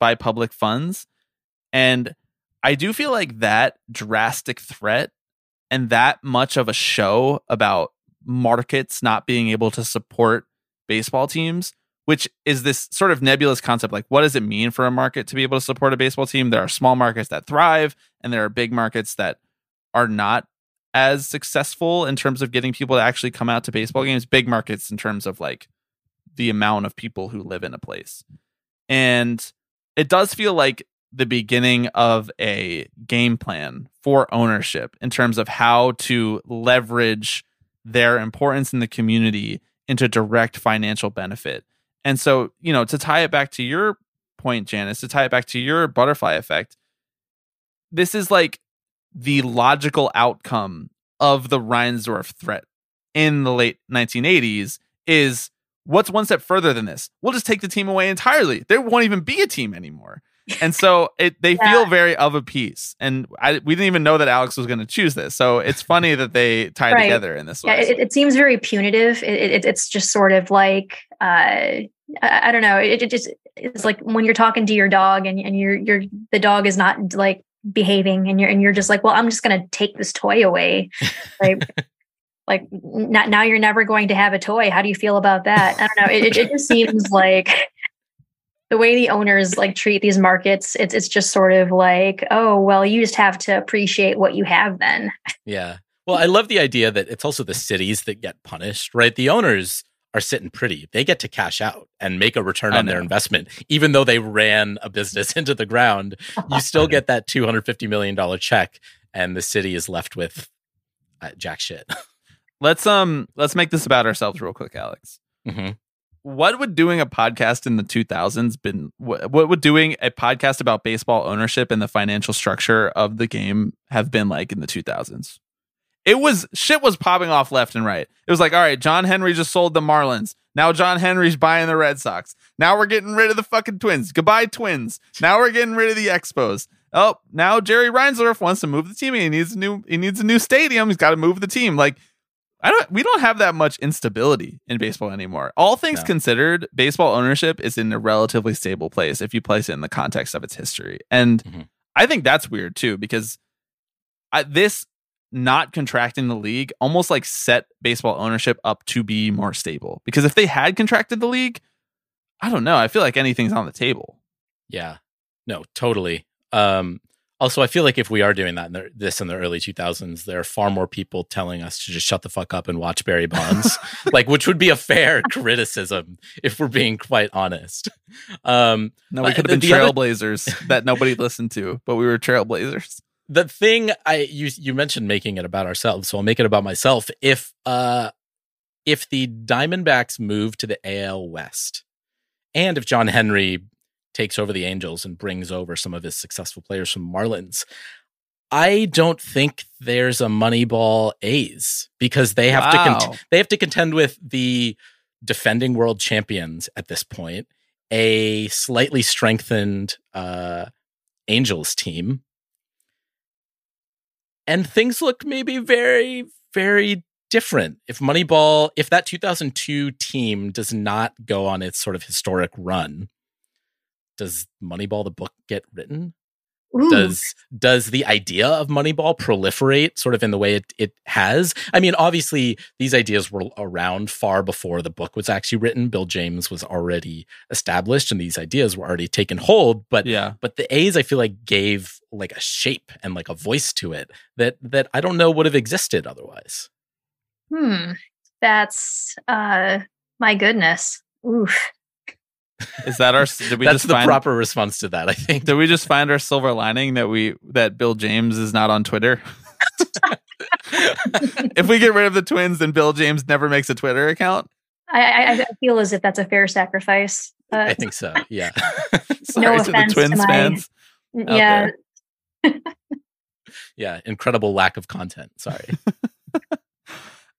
by public funds. And I do feel like that drastic threat and that much of a show about markets not being able to support baseball teams, which is this sort of nebulous concept. Like, what does it mean for a market to be able to support a baseball team? There are small markets that thrive and there are big markets that are not as successful in terms of getting people to actually come out to baseball games, big markets in terms of like the amount of people who live in a place. And it does feel like the beginning of a game plan for ownership in terms of how to leverage their importance in the community into direct financial benefit. And so, you know, to tie it back to your point, Janice, to tie it back to your butterfly effect, this is like the logical outcome of the Reinsdorf threat in the late nineteen eighties is what's one step further than this? We'll just take the team away entirely. There won't even be a team anymore. And so it, they yeah. feel very of a piece. And I, we didn't even know that Alex was going to choose this. So it's funny that they tie right. together in this way. Yeah, it, it seems very punitive. It, it, it's just sort of like, uh, I, I don't know. It, it just it's like when you're talking to your dog and, and you're, you're, the dog is not like, behaving and you're and you're just like, well, I'm just gonna take this toy away, right? Like not, now you're never going to have a toy. How do you feel about that? I don't know. It, it, it just seems like the way the owners like treat these markets, it's it's just sort of like, oh well, you just have to appreciate what you have then. Yeah. Well, I love the idea that it's also the cities that get punished, right? The owners are sitting pretty. They get to cash out and make a return on their investment. Even though they ran a business into the ground, you still get that two hundred fifty million dollars check and the city is left with uh, jack shit. Let's um let's make this about ourselves real quick, Alex. Mm-hmm. What would doing a podcast in the two thousands been what, what would doing a podcast about baseball ownership and the financial structure of the game have been like in the two thousands? It was shit was popping off left and right. It was like, all right, John Henry just sold the Marlins. Now John Henry's buying the Red Sox. Now we're getting rid of the fucking Twins. Goodbye, Twins. Now we're getting rid of the Expos. Oh, now Jerry Reinsdorf wants to move the team. He needs a new he needs a new stadium. He's got to move the team. Like, I don't we don't have that much instability in baseball anymore. All things no. considered, baseball ownership is in a relatively stable place if you place it in the context of its history. And mm-hmm. I think that's weird too, because I, this not contracting the league almost like set baseball ownership up to be more stable, because if they had contracted the league, I don't know. I feel like anything's on the table. Yeah, no, totally. Um, also, I feel like if we are doing that in the, this in the early two thousands, there are far more people telling us to just shut the fuck up and watch Barry Bonds, like which would be a fair criticism if we're being quite honest. Um, no, we could have been trailblazers other- that nobody listened to, but we were trailblazers. The thing I you you mentioned making it about ourselves, so I'll make it about myself. If uh, if the Diamondbacks move to the A L West, and if John Henry takes over the Angels and brings over some of his successful players from Marlins, I don't think there's a Moneyball A's, because they have wow. to con- they have to contend with the defending world champions at this point, a slightly strengthened uh, Angels team. And things look maybe very, very different if Moneyball, if that two thousand two team does not go on its sort of historic run. Does Moneyball the book get written? Ooh. Does does the idea of Moneyball proliferate sort of in the way it, it has? I mean, obviously, these ideas were around far before the book was actually written. Bill James was already established and these ideas were already taken hold. But yeah. but the A's, I feel like, gave like a shape and like a voice to it that that I don't know would have existed otherwise. Hmm. That's, uh, my goodness. Oof. Is that our? Did we That's just the find, proper response to that? I think. Did we just find our silver lining that we that Bill James is not on Twitter? If we get rid of the twins, then Bill James never makes a Twitter account. I, I, I feel as if that's a fair sacrifice. Uh, I think so. Yeah. Sorry no to offense the twins to my, fans. Yeah. Yeah. Incredible lack of content. Sorry.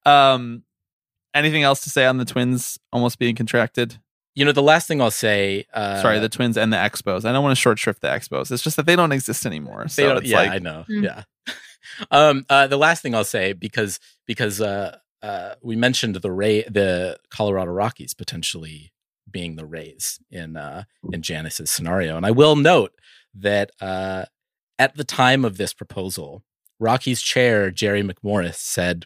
um. Anything else to say on the twins almost being contracted? You know, the last thing I'll say... Uh, Sorry, the twins and the Expos. I don't want to short shrift the Expos. It's just that they don't exist anymore. So they don't, it's yeah, like, I know. Mm. Yeah. um, uh, the last thing I'll say, because because uh, uh, we mentioned the Ray, the Colorado Rockies potentially being the Rays in, uh, in Janice's scenario. And I will note that uh, at the time of this proposal, Rockies chair Jerry McMorris said,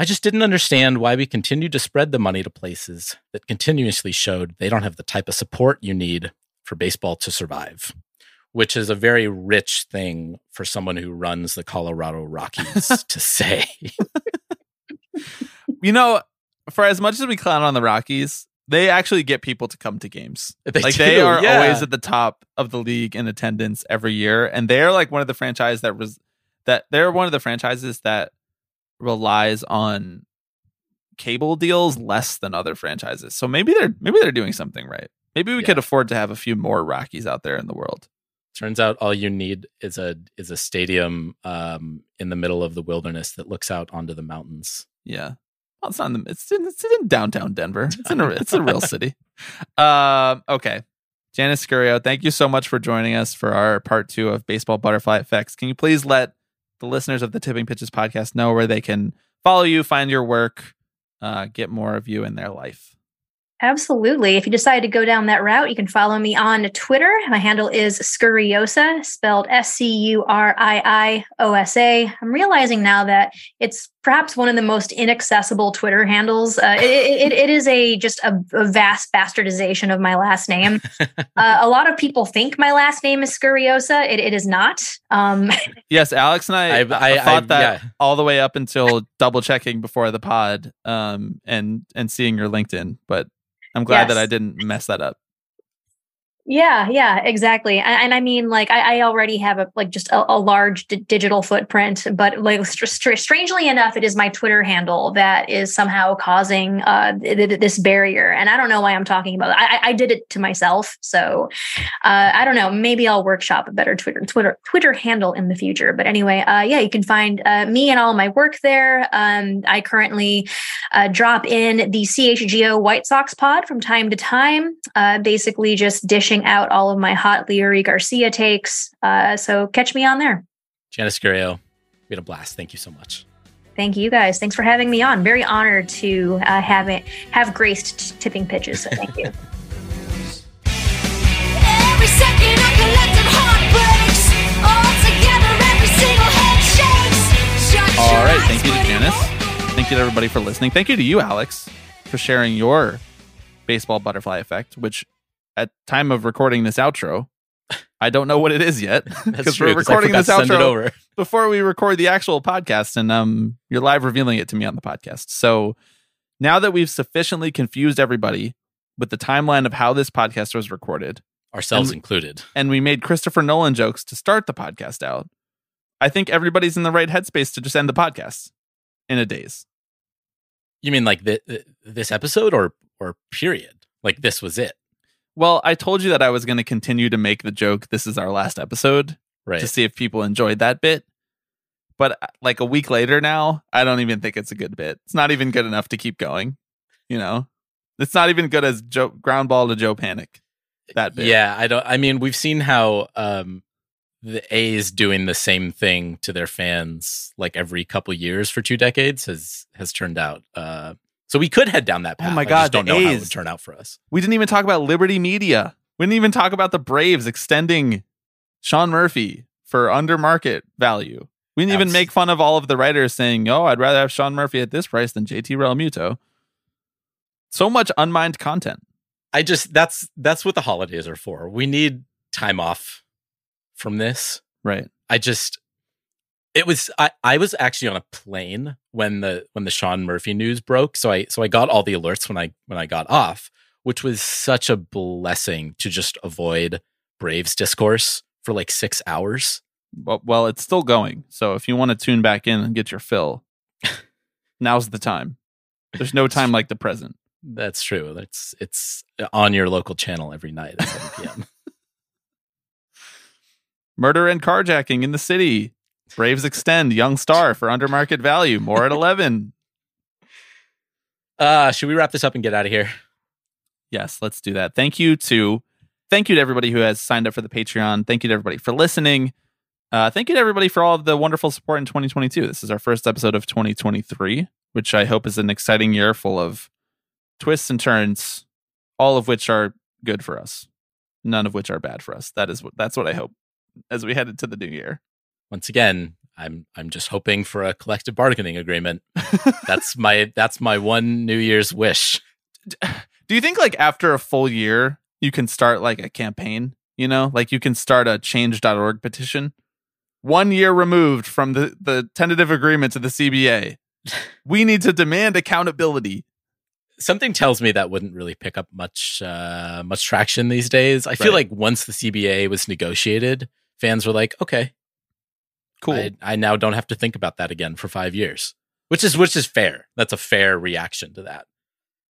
"I just didn't understand why we continued to spread the money to places that continuously showed they don't have the type of support you need for baseball to survive," which is a very rich thing for someone who runs the Colorado Rockies to say. You know, for as much as we clown on the Rockies, they actually get people to come to games. They like do, they are yeah. always at the top of the league in attendance every year, and they're like one of the franchises that was that they're one of the franchises that relies on cable deals less than other franchises. So maybe they're maybe they're doing something right. Maybe we yeah. could afford to have a few more Rockies out there in the world. Turns out all you need is a is a stadium um, in the middle of the wilderness that looks out onto the mountains. Yeah. Well, it's not in the, it's in, it's in downtown Denver. It's in a, it's a real city. Um, okay. Janice Scurio, thank you so much for joining us for our part two of Baseball Butterfly Effects. Can you please let the listeners of the Tipping Pitches podcast know where they can follow you, find your work, uh, get more of you in their life? Absolutely. If you decide to go down that route, you can follow me on Twitter. My handle is Scuriosa, spelled S C U R I I O S A. I'm realizing now that it's perhaps one of the most inaccessible Twitter handles. Uh, it, it, it is a just a, a vast bastardization of my last name. Uh, a lot of people think my last name is Scuriosa. It, it is not. Um, yes, Alex and I, I, I thought I, that yeah. all the way up until double checking before the pod um, and and seeing your LinkedIn, but I'm glad yes. that I didn't mess that up. Yeah, yeah, exactly. And, and I mean, like, I, I already have a like just a, a large d- digital footprint, but like, str- str- strangely enough, it is my Twitter handle that is somehow causing uh, th- th- this barrier. And I don't know why I'm talking about it. I, I did it to myself, so uh, I don't know. Maybe I'll workshop a better Twitter Twitter Twitter handle in the future. But anyway, uh, yeah, you can find uh, me and all my work there. Um, I currently uh, drop in the C H G O White Sox pod from time to time, uh, basically just dishing out all of my hot Leary Garcia takes. Uh, so catch me on there. Janice Scurio, we had a blast. Thank you so much. Thank you guys. Thanks for having me on. Very honored to uh, have it, have graced t- tipping pitches. So thank you. Every second I collected heartbreaks, all together, every single head shakes. Shut all right. Thank you to Janice. Thank you to everybody for listening. Thank you to you, Alex, for sharing your Baseball Butterfly Effect, which at time of recording this outro, I don't know what it is yet because we're recording this outro over. before we record the actual podcast, and um, you're live revealing it to me on the podcast. So now that we've sufficiently confused everybody with the timeline of how this podcast was recorded, ourselves and, included, and we made Christopher Nolan jokes to start the podcast out, I think everybody's in the right headspace to just end the podcast in a daze. You mean like the, the, this episode or or period? Like this was it? Well, I told you that I was going to continue to make the joke, this is our last episode, right, to see if people enjoyed that bit. But like a week later now, I don't even think it's a good bit. It's not even good enough to keep going. You know, it's not even good as Joe, ground ball to Joe Panic. That bit. Yeah, I don't. I mean, we've seen how um, the A's doing the same thing to their fans like every couple years for two decades has has turned out. Uh, So we could head down that path. Oh my God, I just don't know how it would turn out for us. We didn't even talk about Liberty Media. We didn't even talk about the Braves extending Sean Murphy for under market value. We didn't That's... even make fun of all of the writers saying, oh, I'd rather have Sean Murphy at this price than J T Realmuto. So much unmined content. I just, that's, that's what the holidays are for. We need time off from this. Right. I just, it was, I, I was actually on a plane when the, when the Sean Murphy news broke. So I, so I got all the alerts when I, when I got off, which was such a blessing to just avoid Braves discourse for like six hours. Well, well it's still going. So if you want to tune back in and get your fill, now's the time. There's no time like the present. That's true. That's it's on your local channel every night at seven p.m. Murder and carjacking in the city. Braves extend young star for under market value. More at eleven. Uh, should we wrap this up and get out of here? Yes, let's do that. Thank you to thank you to everybody who has signed up for the Patreon. Thank you to everybody for listening. Uh, thank you to everybody for all of the wonderful support in twenty twenty-two. This is our first episode of twenty twenty-three, which I hope is an exciting year full of twists and turns, all of which are good for us, none of which are bad for us. That is what that's what I hope as we head into the new year. Once again, I'm I'm just hoping for a collective bargaining agreement. that's my that's my one New Year's wish. Do you think like after a full year you can start like a campaign? You know, like you can start a change dot org petition. One year removed from the, the tentative agreement to the C B A, we need to demand accountability. Something tells me that wouldn't really pick up much uh, much traction these days. I right. feel like once the C B A was negotiated, fans were like, okay, cool. I, I now don't have to think about that again for five years, which is which is fair. That's a fair reaction to that.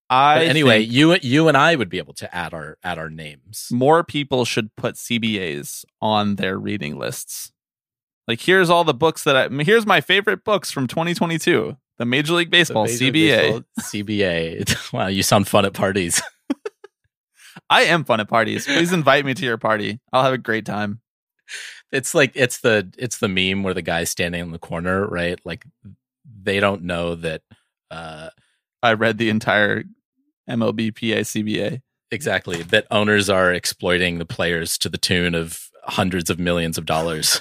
I but anyway, you you and I would be able to add our add our names. More people should put C B As on their reading lists. Like, here's all the books that I... Here's my favorite books from twenty twenty-two. The Major League Baseball, Major C B A. Baseball, C B A. Wow, you sound fun at parties. I am fun at parties. Please invite me to your party. I'll have a great time. It's like, it's the it's the meme where the guy's standing in the corner, right? Like, they don't know that... Uh, I read the entire M L B P A C B A. Exactly. That owners are exploiting the players to the tune of hundreds of millions of dollars.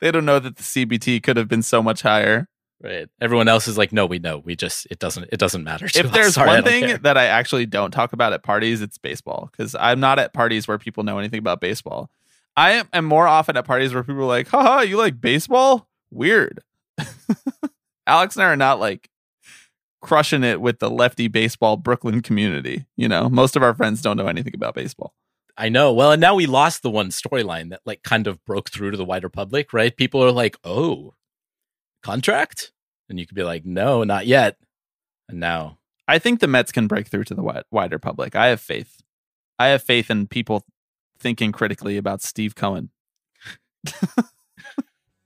They don't know that the C B T could have been so much higher. Right. Everyone else is like, no, we know. We just, it doesn't, it doesn't matter to us. If there's one thing that I actually don't talk about at parties, it's baseball. Because I'm not at parties where people know anything about baseball. I am more often at parties where people are like, haha, you like baseball? Weird. Alex and I are not like crushing it with the lefty baseball Brooklyn community. You know, most of our friends don't know anything about baseball. I know. Well, and now we lost the one storyline that like kind of broke through to the wider public, right? People are like, oh, contract? And you could be like, no, not yet. And now I think the Mets can break through to the wide, wider public. I have faith. I have faith in people thinking critically about Steve Cohen.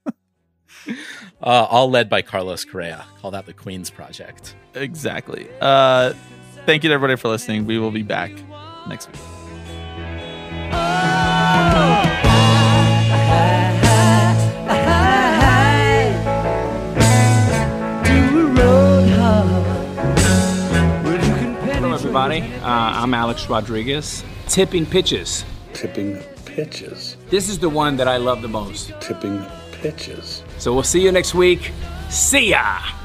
uh, all led by Carlos Correa. Call that the Queens Project. Exactly. Uh, thank you to everybody for listening. We will be back next week. Hello, everybody. Uh, I'm Alex Rodriguez. Tipping Pitches. Tipping Pitches. This is the one that I love the most. Tipping Pitches. So we'll see you next week. See ya!